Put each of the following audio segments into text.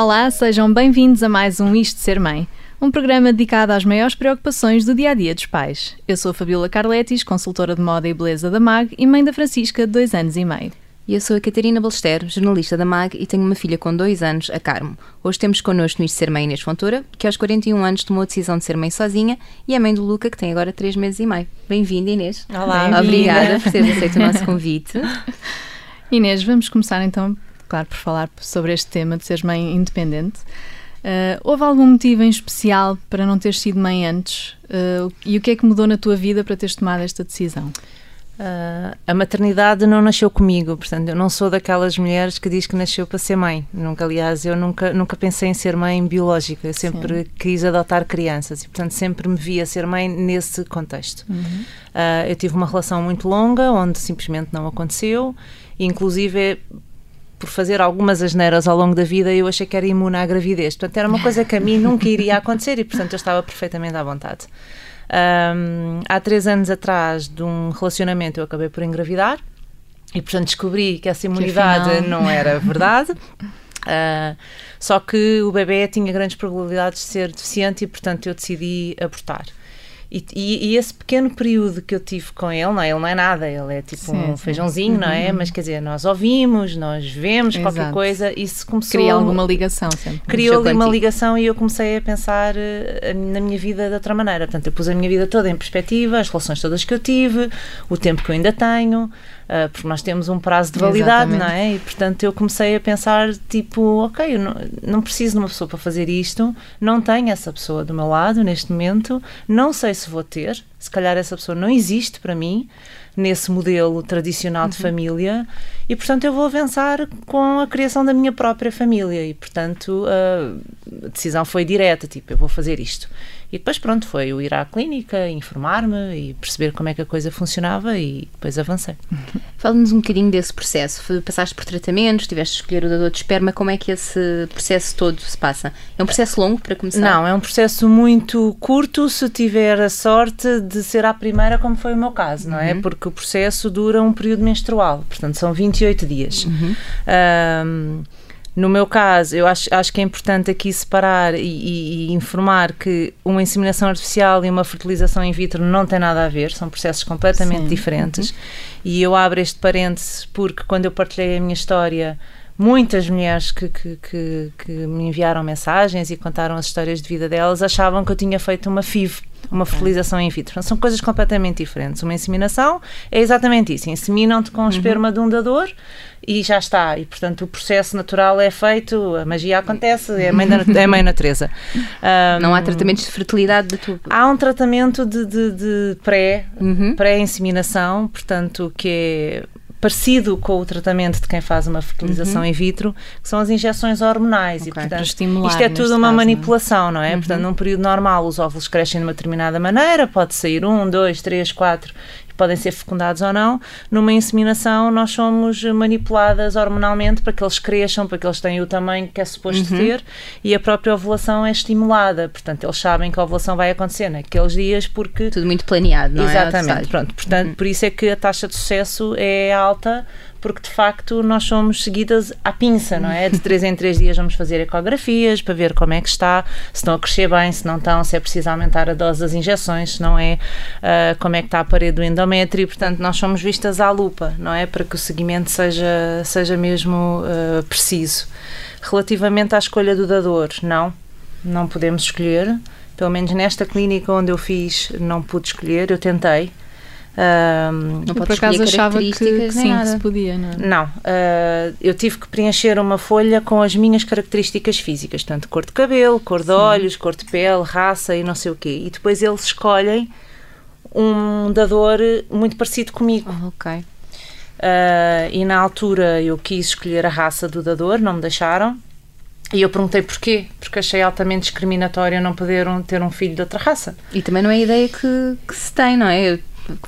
Olá, sejam bem-vindos a mais um Isto de Ser Mãe, um programa dedicado às maiores preocupações do dia-a-dia dos pais. Eu sou a Fabíola Carletis, consultora de moda e beleza da MAG e mãe da Francisca, de 2 anos e meio. E eu sou a Catarina Balester, jornalista da MAG e tenho uma filha com 2 anos, a Carmo. Hoje temos connosco no Isto de Ser Mãe Inês Fontoura, que aos 41 anos tomou a decisão de ser mãe sozinha e é mãe do Luca, que tem agora 3 meses e meio. Bem-vinda, Inês. Olá, obrigada por teres aceito o nosso convite. Inês, vamos começar então, claro, por falar sobre este tema de seres mãe independente. Houve algum motivo em especial para não teres sido mãe antes? E o que é que mudou na tua vida para teres tomado esta decisão? A maternidade não nasceu comigo, portanto eu não sou daquelas mulheres que diz que nasceu para ser mãe. Nunca, aliás, eu nunca pensei em ser mãe biológica, eu sempre quis adotar crianças e, portanto, sempre me via ser mãe nesse contexto. Eu tive uma relação muito longa onde simplesmente não aconteceu, inclusive por fazer algumas asneiras ao longo da vida, eu achei que era imune à gravidez. Portanto, era uma coisa que a mim nunca iria acontecer e, portanto, eu estava perfeitamente à vontade. Há 3 anos atrás de um relacionamento eu acabei por engravidar e, portanto, descobri que essa imunidade não era verdade. Só que o bebê tinha grandes probabilidades de ser deficiente e, portanto, eu decidi abortar. E esse pequeno período que eu tive com ele não é nada, ele é tipo feijãozinho, não é? Mas quer dizer, nós ouvimos, nós vemos qualquer coisa, isso começou... Cria alguma ligação sempre. Criou ali uma ligação e eu comecei a pensar na minha vida de outra maneira. Portanto, eu pus a minha vida toda em perspectiva, as relações todas que eu tive, o tempo que eu ainda tenho, porque nós temos um prazo de validade, não é? E, portanto, eu comecei a pensar, tipo, ok, eu não preciso de uma pessoa para fazer isto, não tenho essa pessoa do meu lado neste momento, não sei se vou ter, se calhar essa pessoa não existe para mim, nesse modelo tradicional de família, e, portanto, eu vou avançar com a criação da minha própria família e, portanto, a decisão foi direta, tipo, eu vou fazer isto. E depois, pronto, foi eu ir à clínica, informar-me e perceber como é que a coisa funcionava e depois avancei. Fala-nos um bocadinho desse processo. Passaste por tratamentos, tiveste de escolher o dador de esperma, como é que esse processo todo se passa? É um processo longo para começar? Não, é um processo muito curto se tiver a sorte de ser à primeira, como foi o meu caso, não é? Porque o processo dura um período menstrual, portanto são 28 dias. No meu caso, eu acho que é importante aqui separar e informar que uma inseminação artificial e uma fertilização in vitro não têm nada a ver, são processos completamente diferentes. E eu abro este parênteses porque quando eu partilhei a minha história, muitas mulheres que me enviaram mensagens e contaram as histórias de vida delas achavam que eu tinha feito uma FIV, uma fertilização in vitro. São coisas completamente diferentes. Uma inseminação é exatamente isso. Inseminam-te com o esperma de um dador e já está. E, portanto, o processo natural é feito, a magia acontece, é a mãe natureza. Não há tratamentos de fertilidade de tudo? Há um tratamento de pré-inseminação, portanto, que é parecido com o tratamento de quem faz uma fertilização in vitro, que são as injeções hormonais e, portanto, isto é tudo uma manipulação, não é? Portanto, num período normal os óvulos crescem de uma determinada maneira, pode sair 1, 2, 3, 4 e podem ser fecundados ou não. Numa inseminação nós somos manipuladas hormonalmente para que eles cresçam, para que eles tenham o tamanho que é suposto ter, e a própria ovulação é estimulada, portanto, eles sabem que a ovulação vai acontecer naqueles dias porque... Tudo muito planeado, não é? Exatamente, pronto, portanto, por isso é que a taxa de sucesso é alta, porque de facto nós somos seguidas à pinça, não é? De 3 em 3 dias vamos fazer ecografias para ver como é que está, se estão a crescer bem, se não estão, se é preciso aumentar a dose das injeções, se não é, como é que está a parede do endométrio. Portanto, nós somos vistas à lupa, não é? Para que o seguimento seja mesmo preciso. Relativamente à escolha do dador, não podemos escolher. Pelo menos nesta clínica onde eu fiz, não pude escolher, eu tentei. Não pode escolher características, sim, que se podia, não é? Não, eu tive que preencher uma folha com as minhas características físicas, tanto cor de cabelo, cor de olhos, cor de pele, raça e não sei o quê. E depois eles escolhem um dador muito parecido comigo. E na altura eu quis escolher a raça do dador, não me deixaram. E eu perguntei porquê, porque achei altamente discriminatório não poder ter um filho de outra raça. E também não é a ideia que se tem, não é?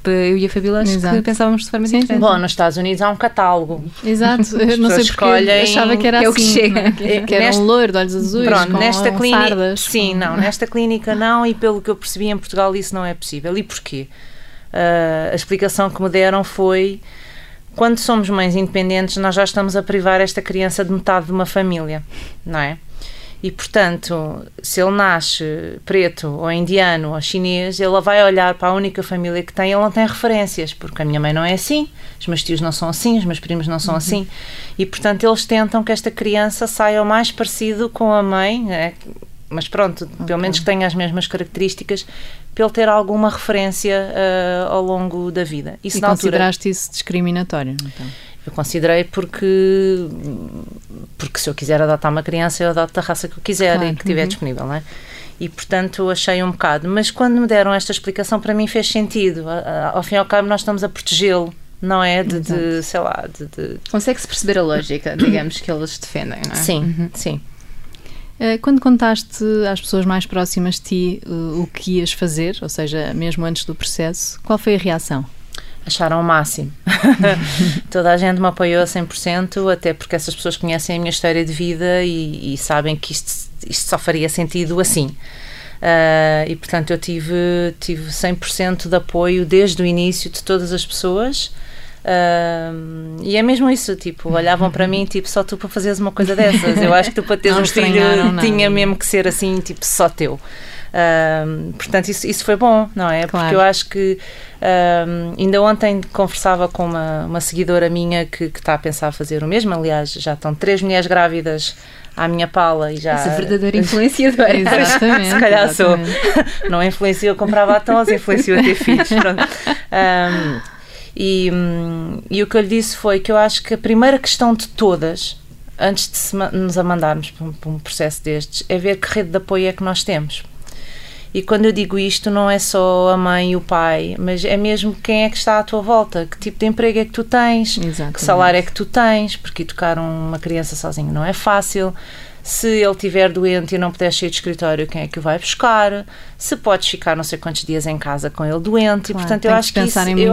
Eu e a Fabíola acho que pensávamos de forma diferente. Bom, nos Estados Unidos há um catálogo. Exato, eu não sei porque achava que era assim. É o que chega. Que era um loiro de olhos azuis, pronto, com sardas. Sim, não, nesta clínica não, e pelo que eu percebi em Portugal isso não é possível. E porquê? A explicação que me deram foi: quando somos mães independentes nós já estamos a privar esta criança de metade de uma família, não é? E, portanto, se ele nasce preto ou indiano ou chinês, ele vai olhar para a única família que tem, ele não tem referências, porque a minha mãe não é assim, os meus tios não são assim, os meus primos não são assim. E, portanto, eles tentam que esta criança saia o mais parecido com a mãe, né? Mas pronto, pelo menos que tenha as mesmas características, para ele ter alguma referência ao longo da vida. Isso, e na consideraste altura, isso discriminatório, então? Eu considerei porque se eu quiser adotar uma criança, eu adoto da raça que eu quiser, claro, e que tiver disponível, não é? E, portanto, achei um bocado. Mas quando me deram esta explicação, para mim fez sentido. Ao fim e ao cabo, nós estamos a protegê-lo, não é? Consegue-se perceber a lógica, digamos, que eles defendem, não é? Sim, sim. Quando contaste às pessoas mais próximas de ti o que ias fazer, ou seja, mesmo antes do processo, qual foi a reação? Acharam o máximo. Toda a gente me apoiou a 100%, até porque essas pessoas conhecem a minha história de vida e sabem que isto só faria sentido assim. E, portanto, eu tive 100% de apoio desde o início de todas as pessoas. E é mesmo isso, tipo, olhavam para mim, tipo, só tu para fazeres uma coisa dessas. Eu acho que tu para teres um filho tinha mesmo que ser assim, tipo, só teu. Portanto, isso foi bom, não é? Claro. Porque eu acho que ainda ontem conversava com uma seguidora minha que está a pensar fazer o mesmo. Aliás, já estão 3 mulheres grávidas à minha pala e já... Essa verdadeira influenciadora. Exatamente. Se calhar exatamente. Sou. Não influenciou comprar batons, influenciou a ter filhos. Pronto. E o que eu lhe disse foi que eu acho que a primeira questão de todas, antes de nos amandarmos para um processo destes, é ver que rede de apoio é que nós temos. E quando eu digo isto, não é só a mãe e o pai, mas é mesmo quem é que está à tua volta, que tipo de emprego é que tu tens, exatamente, que salário é que tu tens, porque educar uma criança sozinho não é fácil. Se ele estiver doente e não puder sair do escritório, quem é que o vai buscar? Se podes ficar não sei quantos dias em casa com ele doente. Claro, e, portanto, eu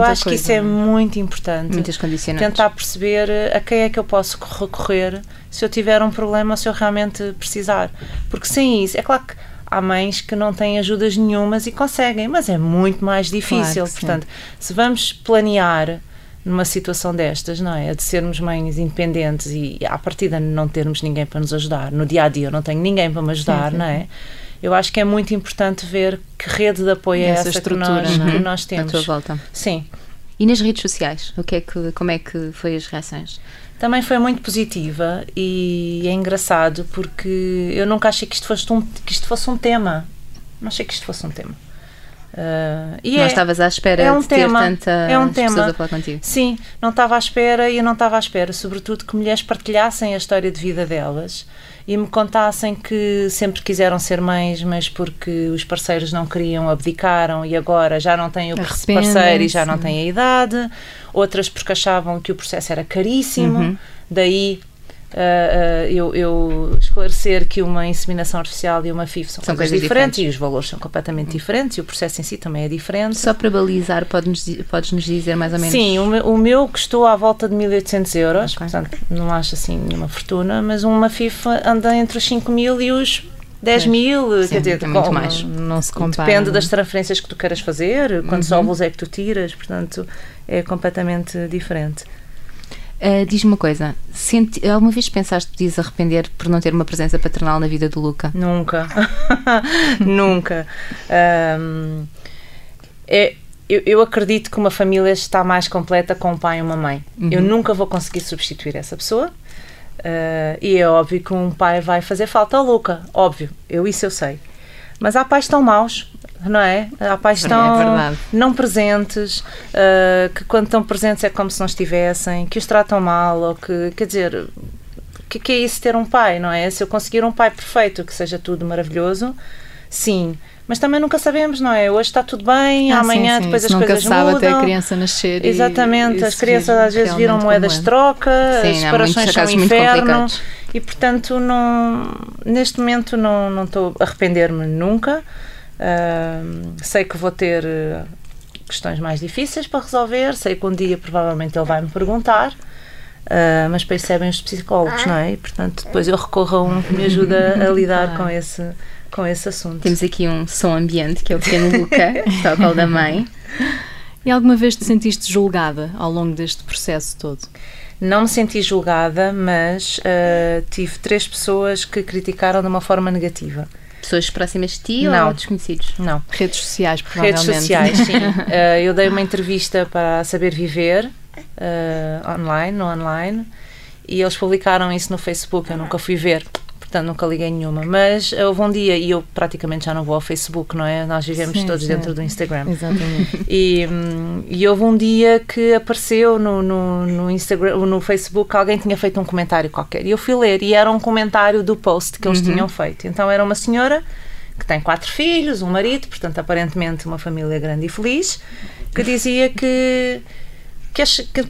acho que isso é muito importante. Muitas condicionantes. Tentar perceber a quem é que eu posso recorrer se eu tiver um problema ou se eu realmente precisar. Porque sem isso, é claro que há mães que não têm ajudas nenhumas e conseguem, mas é muito mais difícil. Claro, portanto, se vamos planear numa situação destas, não é? De sermos mães independentes e à partida não termos ninguém para nos ajudar. No dia-a-dia eu não tenho ninguém para me ajudar, não é? Eu acho que é muito importante ver que rede de apoio é essa que nós temos. À tua volta. Sim. E nas redes sociais, como é que foi as reações? Também foi muito positiva e é engraçado porque eu nunca achei que isto fosse um tema. Não achei que isto fosse um tema. Não estavas à espera de ter tantas pessoas a falar contigo. Sim, não estava à espera e eu não estava à espera, sobretudo que mulheres partilhassem a história de vida delas e me contassem que sempre quiseram ser mães, mas porque os parceiros não queriam, abdicaram e agora já não têm o parceiro e já não têm a idade. Outras porque achavam que o processo era caríssimo, daí... eu esclarecer que uma inseminação artificial e uma FIV são coisas diferentes e os valores são completamente diferentes e o processo em si também é diferente. Só para balizar, podes-nos dizer mais ou menos? Sim, o meu custou à volta de 1.800 euros, okay, portanto não acho assim nenhuma fortuna, mas uma FIV anda entre os 5.000 e os 10.000, quer dizer, muito mais. Não se compara, depende das transferências que tu queiras fazer, quantos óvulos é que tu tiras, portanto é completamente diferente. Diz-me uma coisa, alguma vez pensaste que podias arrepender por não ter uma presença paternal na vida do Luca? Nunca. Nunca. Eu acredito que uma família está mais completa com um pai e uma mãe. Eu nunca vou conseguir substituir essa pessoa. E é óbvio que um pai vai fazer falta ao Luca, óbvio, isso eu sei. Mas há pais tão maus, não é? Há pais tão não presentes, que quando estão presentes é como se não estivessem, que os tratam mal, ou que, quer dizer, que é isso ter um pai, não é? Se eu conseguir um pai perfeito, que seja tudo maravilhoso, sim, mas também nunca sabemos, não é? Hoje está tudo bem, amanhã sim, depois as coisas mudam. Nunca sabe até a criança nascer. Exatamente, as crianças às vezes viram moedas de troca, as separações são um inferno e, portanto, neste momento não estou a arrepender-me nunca. Sei que vou ter questões mais difíceis para resolver, sei que um dia provavelmente ele vai me perguntar, mas percebem os psicólogos, não é? E, portanto, depois eu recorro a um que me ajuda a lidar com esse assunto. Temos aqui um som ambiente que é o pequeno Luca, está ao colo da mãe. E alguma vez te sentiste julgada ao longo deste processo todo? Não me senti julgada, mas tive 3 pessoas que criticaram de uma forma negativa. Pessoas próximas de ti ou desconhecidos? Não. Redes sociais, provavelmente. Redes sociais, sim. Eu dei uma entrevista para Saber Viver, online, e eles publicaram isso no Facebook, eu nunca fui ver, portanto nunca liguei nenhuma, mas houve um dia, e eu praticamente já não vou ao Facebook, não é? Nós vivemos todos dentro do Instagram. Exatamente. E houve um dia que apareceu no Instagram, no Facebook, alguém tinha feito um comentário qualquer, e eu fui ler, e era um comentário do post que eles tinham feito. Então era uma senhora que tem 4 filhos, um marido, portanto aparentemente uma família grande e feliz, que dizia que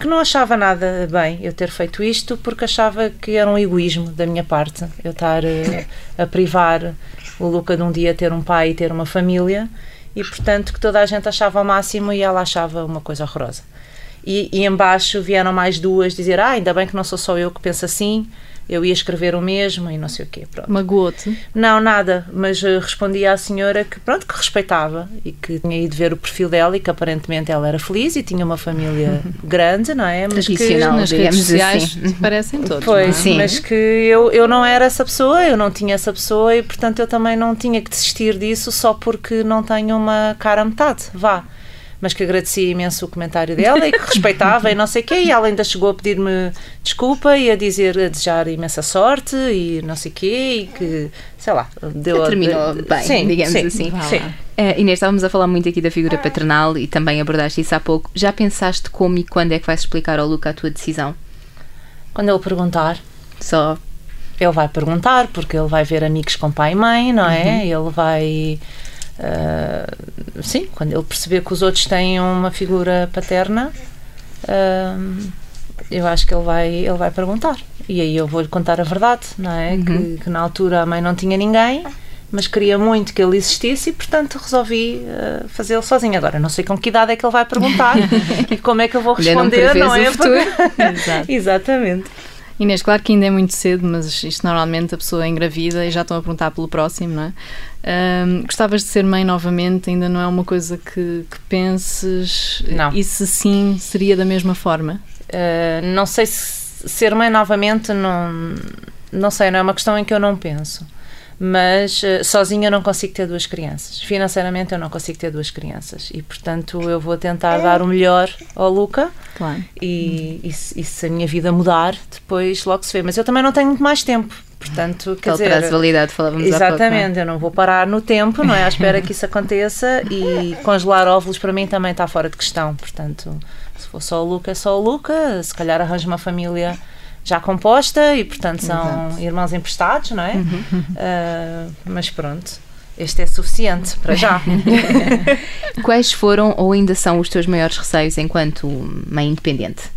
não achava nada bem eu ter feito isto, porque achava que era um egoísmo da minha parte eu estar a privar o Luca de um dia ter um pai e ter uma família, e portanto que toda a gente achava o máximo e ela achava uma coisa horrorosa. E embaixo vieram mais 2 dizer, ainda bem que não sou só eu que penso assim, eu ia escrever o mesmo e não sei o quê. Magoou-te? Não, nada, mas respondi à senhora que pronto, que respeitava e que tinha ido ver o perfil dela e que aparentemente ela era feliz e tinha uma família grande, não é? Mas tradicional, que nas redes sociais assim, parecem todos. Pois, sim. Mas que eu não era essa pessoa, eu não tinha essa pessoa e portanto eu também não tinha que desistir disso só porque não tenho uma cara a metade, vá. Mas que agradeci imenso o comentário dela e que respeitava e não sei o quê, e ela ainda chegou a pedir-me desculpa e a desejar imensa sorte e não sei o quê, e que, sei lá, deu... Terminou bem, sim, digamos sim, assim. Sim. Inês, estávamos a falar muito aqui da figura paternal e também abordaste isso há pouco. Já pensaste como e quando é que vais explicar ao Luca a tua decisão? Quando ele perguntar. Só? Ele vai perguntar, porque ele vai ver amigos com pai e mãe, não é? Ele vai... sim, quando ele perceber que os outros têm uma figura paterna, eu acho que ele vai perguntar. E aí eu vou-lhe contar a verdade, não é? Que na altura a mãe não tinha ninguém, mas queria muito que ele existisse e, portanto, resolvi fazê-lo sozinho. Agora, não sei com que idade é que ele vai perguntar e como é que eu vou responder, não é? Exatamente. Inês, claro que ainda é muito cedo, mas isto normalmente a pessoa é engravida e já estão a perguntar pelo próximo, não é? Gostavas de ser mãe novamente? Ainda não é uma coisa que penses? Não. E se sim, seria da mesma forma? Não sei se ser mãe novamente, não sei, não é uma questão em que eu não penso. Mas sozinha eu não consigo ter 2 crianças. Financeiramente eu não consigo ter 2 crianças. E, portanto, eu vou tentar dar o melhor ao Luca. Claro. E se a minha vida mudar, depois logo se vê. Mas eu também não tenho muito mais tempo. Portanto, quer dizer... Prazabilidade, falávamos há pouco. Exatamente. Eu não vou parar no tempo, não é? À espera que isso aconteça. E congelar óvulos para mim também está fora de questão. Portanto, se for só o Luca, é só o Luca. Se calhar arranjo uma família... já composta e, portanto, são irmãos emprestados, não é? Mas pronto, este é suficiente para já. Quais foram ou ainda são os teus maiores receios enquanto mãe independente?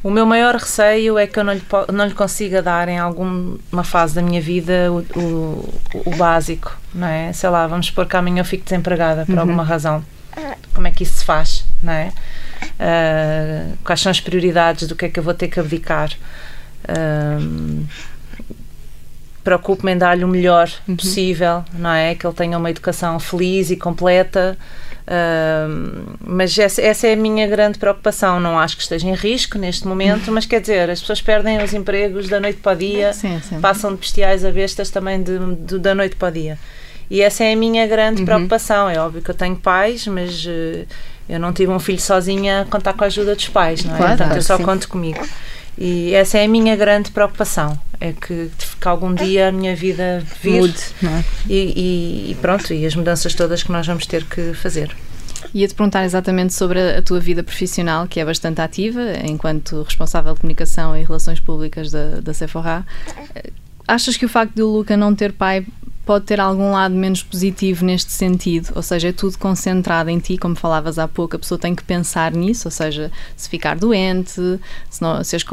O meu maior receio é que eu não lhe consiga dar em alguma fase da minha vida o básico, não é? Sei lá, vamos supor que amanhã eu fico desempregada por alguma razão. Como é que isso se faz, não é? Quais são as prioridades, do que é que eu vou ter que abdicar? Preocupo-me em dar-lhe o melhor possível, não é? Que ele tenha uma educação feliz e completa, mas essa é a minha grande preocupação. Não acho que esteja em risco neste momento, mas quer dizer, as pessoas perdem os empregos da noite para o dia, passam de bestiais a bestas também da noite para o dia. E essa é a minha grande preocupação. É óbvio que eu tenho pais, mas eu não tive um filho sozinha a contar com a ajuda dos pais, não é? Claro, então eu só conto comigo. E essa é a minha grande preocupação, é que algum dia a minha vida mude, não é? E pronto, e as mudanças todas que nós vamos ter que fazer. Ia-te perguntar exatamente sobre a tua vida profissional, que é bastante ativa, enquanto responsável de comunicação e relações públicas da Sephora. Achas que o facto de o Luca não ter pai pode ter algum lado menos positivo neste sentido? Ou seja, é tudo concentrado em ti, como falavas há pouco, a pessoa tem que pensar nisso, ou seja, se ficar doente,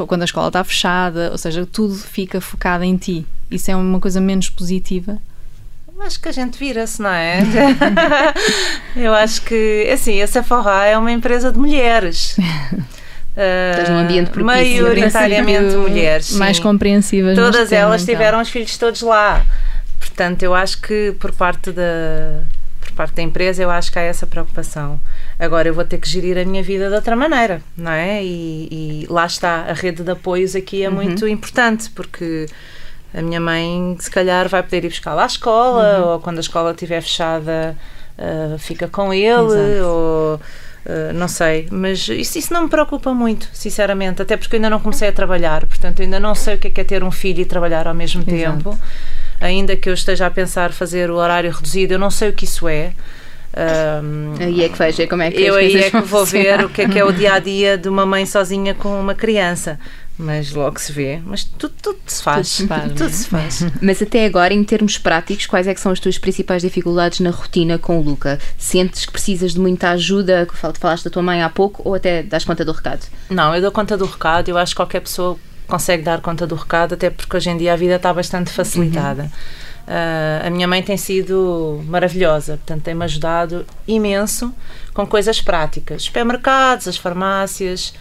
quando a escola está fechada, ou seja, tudo fica focado em ti. Isso é uma coisa menos positiva? Acho que a gente vira-se, não é? Eu acho que, assim, a Sephora é uma empresa de mulheres. Estás num ambiente propício. Maioritariamente mulheres. Sim. Mais compreensivas. Todas elas tiveram os filhos todos lá. Portanto, eu acho que por parte da empresa, eu acho que há essa preocupação. Agora eu vou ter que gerir a minha vida de outra maneira, não é? E lá está, a rede de apoios aqui é muito importante, porque a minha mãe se calhar vai poder ir buscar à escola, ou quando a escola estiver fechada fica com ele, ou não sei, mas isso não me preocupa muito, sinceramente, até porque eu ainda não comecei a trabalhar, portanto eu ainda não sei o que é ter um filho e trabalhar ao mesmo tempo. Ainda que eu esteja a pensar fazer o horário reduzido, eu não sei o que isso é. Aí é que vais ver como é que eu aí é que vou ver o que é o dia-a-dia de uma mãe sozinha com uma criança, mas logo se vê, mas tudo se faz, tudo se faz. Mas até agora, em termos práticos, quais é que são as tuas principais dificuldades na rotina com o Luca? Sentes que precisas de muita ajuda, que falaste da tua mãe há pouco, ou até dás conta do recado? Não, eu dou conta do recado, eu acho que qualquer pessoa consegue dar conta do recado, até porque hoje em dia a vida está bastante facilitada. A minha mãe tem sido maravilhosa, portanto tem-me ajudado imenso com coisas práticas, os supermercados, as farmácias,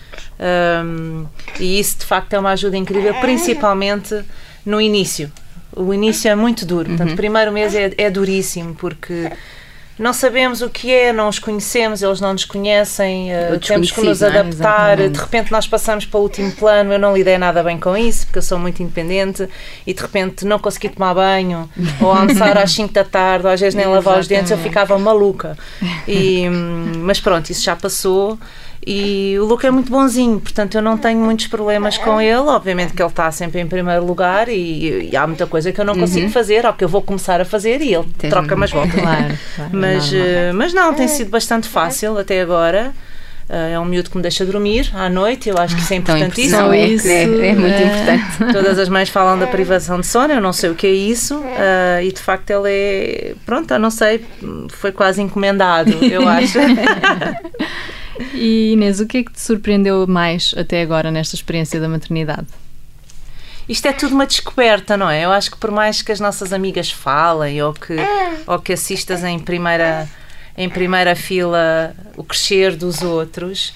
e isso de facto é uma ajuda incrível, principalmente no início. O início é muito duro, portanto o primeiro mês é duríssimo, porque não sabemos o que é, não os conhecemos, eles não nos conhecem, temos que nos adaptar, de repente nós passamos para o último plano, eu não lidei nada bem com isso, porque eu sou muito independente, e de repente não consegui tomar banho, ou almoçar às 5 da tarde, ou às vezes nem lavar os dentes, eu ficava maluca. Mas pronto, isso já passou. E o Luca é muito bonzinho, portanto eu não tenho muitos problemas com ele. Obviamente que ele está sempre em primeiro lugar e há muita coisa que eu não consigo fazer, ou que eu vou começar a fazer e ele troca mais voltas. Claro, mas não, tem sido bastante fácil até agora. É um miúdo que me deixa dormir à noite, eu acho que isso é importantíssimo. Não, é muito importante. Todas as mães falam da privação de sono, eu não sei o que é isso, e de facto ele é, pronto, eu não sei, foi quase encomendado, eu acho. E Inês, o que é que te surpreendeu mais até agora nesta experiência da maternidade? Isto é tudo uma descoberta, não é? Eu acho que por mais que as nossas amigas falem ou que assistas em primeira fila o crescer dos outros,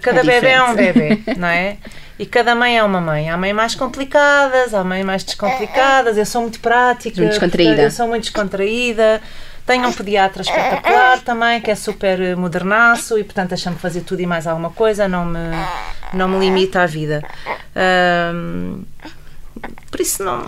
cada bebê é um bebê, não é? E cada mãe é uma mãe. Há mães mais complicadas, há mães mais descomplicadas. Eu sou muito prática, eu sou muito descontraída. Tenho um pediatra espetacular também, que é super modernaço e, portanto, deixa-me fazer tudo e mais alguma coisa, não me limita à vida. Por isso não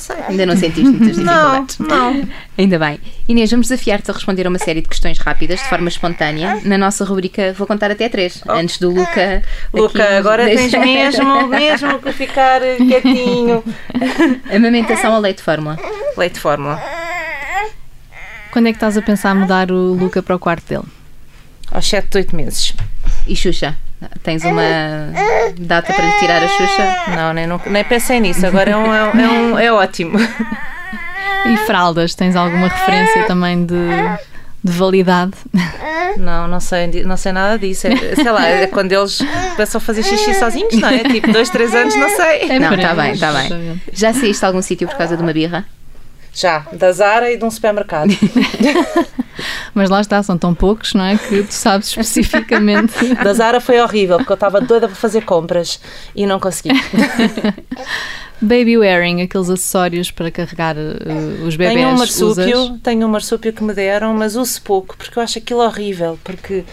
sei. Ainda não sentiste muitas dificuldades? Não. Ainda bem. Inês, vamos desafiar-te a responder a uma série de questões rápidas, de forma espontânea, na nossa rubrica Vou Contar Até 3, antes do Luca... Luca, agora tens mesmo que ficar quietinho. Amamentação ou leite de fórmula? Leite de fórmula. Quando é que estás a pensar mudar o Luca para o quarto dele? Aos 7-8 meses. E Xuxa? Tens uma data para lhe tirar a Xuxa? Não, nem pensei nisso. Agora é ótimo. E fraldas? Tens alguma referência também de validade? Não sei nada disso. Sei lá, é quando eles começam a fazer xixi sozinhos, não é? Tipo 2-3 anos, não sei. Não, está bem. Já saíste a algum sítio por causa de uma birra? Já, da Zara e de um supermercado. Mas lá está, são tão poucos, não é? Que tu sabes especificamente. Da Zara foi horrível, porque eu estava doida para fazer compras e não consegui. Baby wearing, aqueles acessórios para carregar os bebés. Tenho um marsúpio que me deram, mas uso pouco, porque eu acho aquilo horrível, porque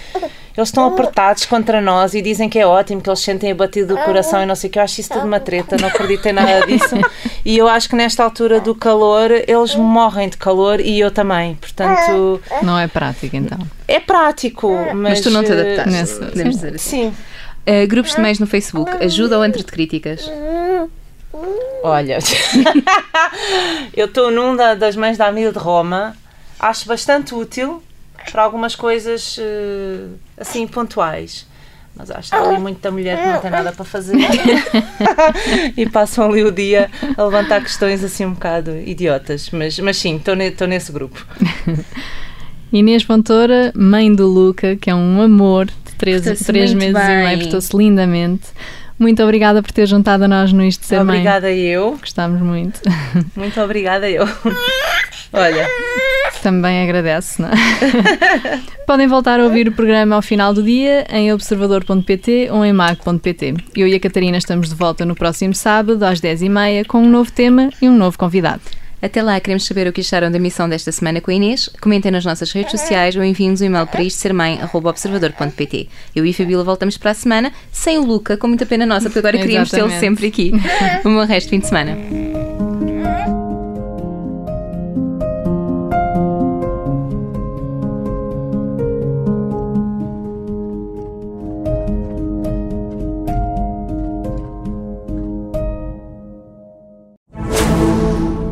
eles estão apertados contra nós e dizem que é ótimo, que eles sentem a batida do coração e não sei o que, eu acho isso tudo uma treta, não acredito em nada disso. E eu acho que nesta altura do calor, eles morrem de calor e eu também, portanto... Não é prático, então? É prático, mas tu não te adaptaste, podemos dizer assim. Sim. Grupos de mães no Facebook, ajuda ou entre de críticas? Olha, eu estou num das mães da Amiga de Roma, acho bastante útil para algumas coisas assim pontuais, mas acho que está ali muito da mulher que não tem nada para fazer e passam ali o dia a levantar questões assim um bocado idiotas, mas sim, estou nesse grupo. Inês Fontoura, mãe do Luca, que é um amor, de 3 meses bem. E meio, portou-se lindamente. Muito obrigada por ter juntado a nós no Isto de Ser Mãe. Obrigada eu. Gostámos muito. Muito obrigada eu. Olha. Também agradeço, não é? Podem voltar a ouvir o programa ao final do dia em observador.pt ou em mag.pt. Eu e a Catarina estamos de volta no próximo sábado às 10:30 com um novo tema e um novo convidado. Até lá, queremos saber o que acharam da missão desta semana com a Inês. Comentem nas nossas redes sociais ou enviem-nos um e-mail para istodesermãe@observador.pt. Eu e a Fabíola voltamos para a semana sem o Luca, com muita pena nossa, porque agora queríamos tê-lo sempre aqui. Um bom resto de fim de semana.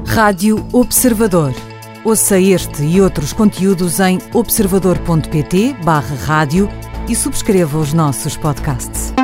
Rádio Observador. Ouça este e outros conteúdos em observador.pt/rádio e subscreva os nossos podcasts.